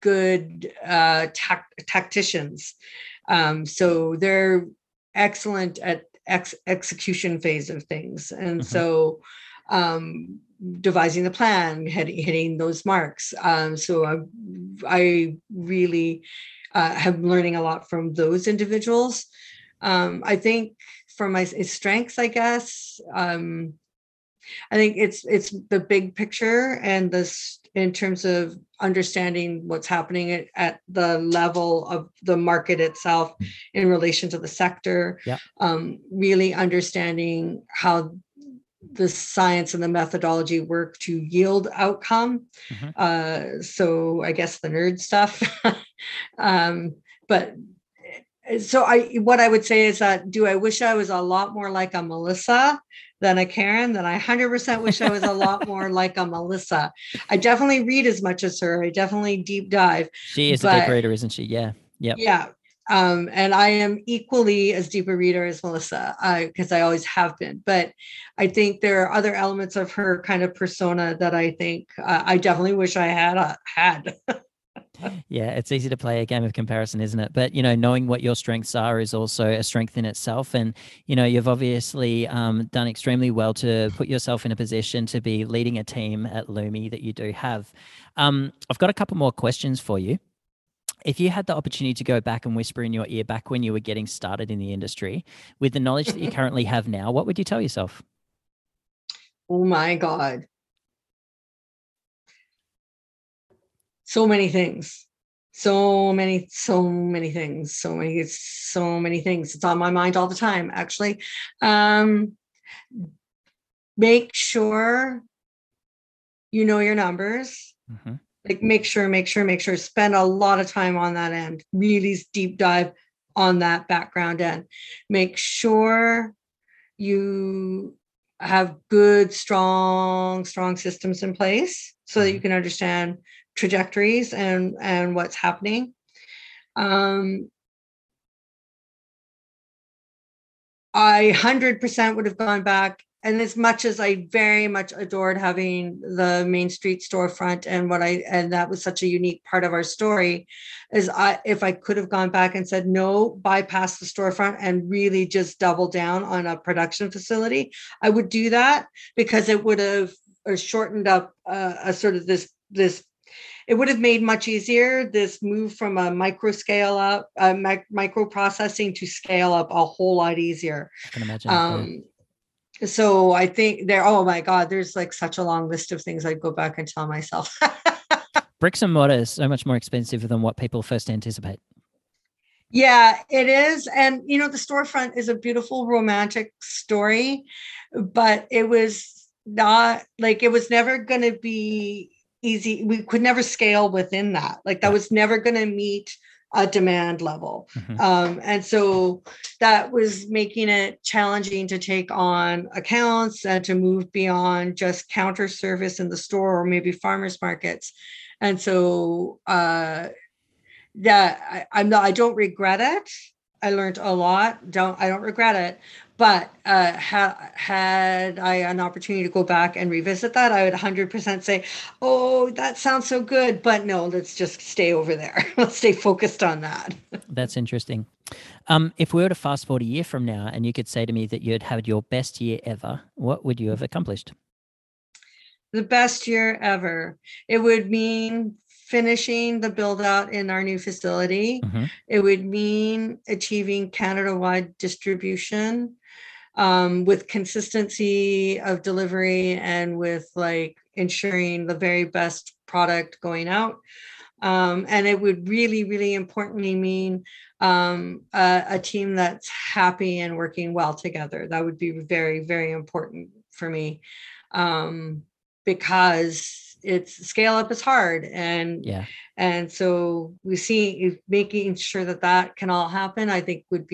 good tacticians. So they're excellent at execution phase of things. And so devising the plan, hitting those marks. So I really have been learning a lot from those individuals. I think for my strengths, I guess, I think it's the big picture and this in terms of understanding what's happening at the level of the market itself in relation to the sector, really understanding how the science and the methodology work to yield outcome. Mm-hmm. So I guess the nerd stuff, but so what I would say is that, do I wish I was a lot more like a Melissa than a Karen? Then I 100% wish I was a lot more like a Melissa. I definitely read as much as her. I definitely deep dive. She is a deep reader, isn't she? Yeah. Yep. Yeah. And I am equally as deep a reader as Melissa, because I always have been. But I think there are other elements of her kind of persona that I think I definitely wish I had had. Yeah, it's easy to play a game of comparison, isn't it? But, you know, knowing what your strengths are is also a strength in itself. And, you know, you've obviously done extremely well to put yourself in a position to be leading a team at Lumi that you do have. I've got a couple more questions for you. If you had the opportunity to go back and whisper in your ear back when you were getting started in the industry, with the knowledge that you currently have now, what would you tell yourself? Oh, my God. So many things. It's on my mind all the time, actually. Make sure you know your numbers. Mm-hmm. Like, make sure. Spend a lot of time on that end. Really deep dive on that background end. Make sure you have good, strong systems in place so that you can understand trajectories and what's happening. I 100% would have gone back. And as much as I very much adored having the Main Street storefront and what and that was such a unique part of our story, if I could have gone back and said, no, bypass the storefront and really just double down on a production facility, I would do that, because it would have shortened up a sort of this. It would have made much easier this move from a micro processing to scale up a whole lot easier. I can imagine. So I think oh my God, there's like such a long list of things I'd go back and tell myself. Bricks and mortar is so much more expensive than what people first anticipate. Yeah, it is. And, you know, the storefront is a beautiful romantic story, but it was not like, it was never going to be easy. We could never scale within that. Like that was never going to meet a demand level. Mm-hmm. And so that was making it challenging to take on accounts and to move beyond just counter service in the store or maybe farmers markets. And so I don't regret it. I learned a lot. I don't regret it. But had I an opportunity to go back and revisit that, I would 100% say, oh, that sounds so good. But no, let's just stay over there. Let's stay focused on that. That's interesting. If we were to fast forward a year from now and you could say to me that you'd had your best year ever, what would you have accomplished? The best year ever. It would mean finishing the build out in our new facility. Mm-hmm. It would mean achieving Canada-wide distribution with consistency of delivery and with like ensuring the very best product going out. And it would really, really importantly mean a team that's happy and working well together. That would be very, very important for me because scale up is hard. And and so we see making sure that that can all happen, I think would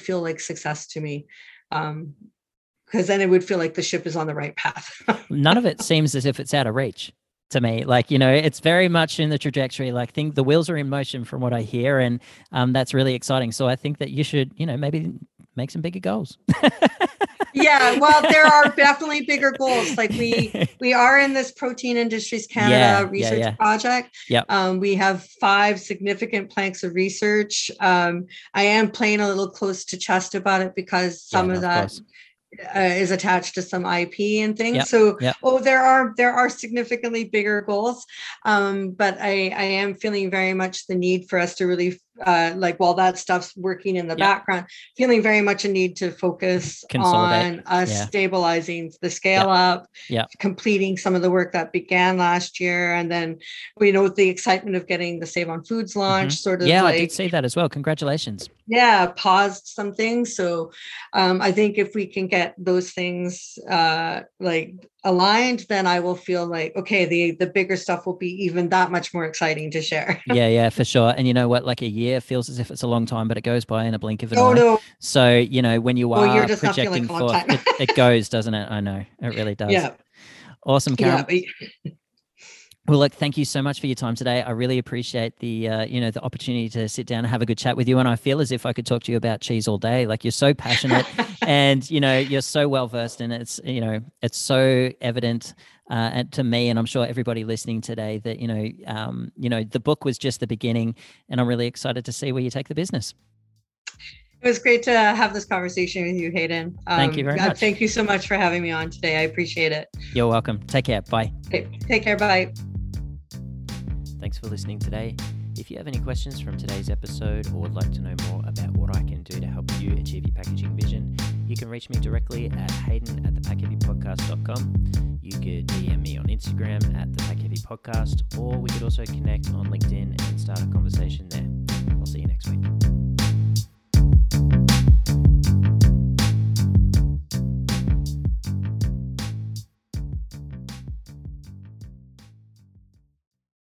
feel like success to me. Because then it would feel like the ship is on the right path. None of it seems as if it's out of reach to me. Like, you know, it's very much in the trajectory, like the wheels are in motion from what I hear. And that's really exciting. So I think that you should, you know, maybe make some bigger goals. Yeah, well, there are definitely bigger goals. Like we are in this Protein Industries Canada research project. Yep. We have 5 significant planks of research. I am playing a little close to chest about it because some of that is attached to some IP and things. Yep. So, there are significantly bigger goals. But I am feeling very much the need for us to really while that stuff's working in the background, feeling very much a need to focus on us stabilizing the scale up, completing some of the work that began last year. And then, you know, the excitement of getting the Save on Foods launch sort of. Yeah, I did see that as well. Congratulations. Yeah, paused some things. So I think if we can get those things aligned, then I will feel like, okay, the bigger stuff will be even that much more exciting to share. Yeah, for sure. And you know what, like a year feels as if it's a long time, but it goes by in a blink of an eye. No. So, you know, when you are projecting forth, it goes, doesn't it? I know, it really does. Yeah. Awesome, Karen. Yeah. Well, look, thank you so much for your time today. I really appreciate the opportunity to sit down and have a good chat with you. And I feel as if I could talk to you about cheese all day. Like, you're so passionate and, you know, you're so well-versed, and it's, you know, it's so evident and to me, and I'm sure everybody listening today, that, you know, the book was just the beginning, and I'm really excited to see where you take the business. It was great to have this conversation with you, Hayden. Thank you very much. Thank you so much for having me on today. I appreciate it. You're welcome. Take care. Bye. Take care. Bye. Thanks for listening today. If you have any questions from today's episode or would like to know more about what I can do to help you achieve your packaging vision, you can reach me directly at hayden@thepackheavypodcast.com. You could DM me on Instagram at thepackheavypodcast, or we could also connect on LinkedIn and start a conversation there. I'll see you next week.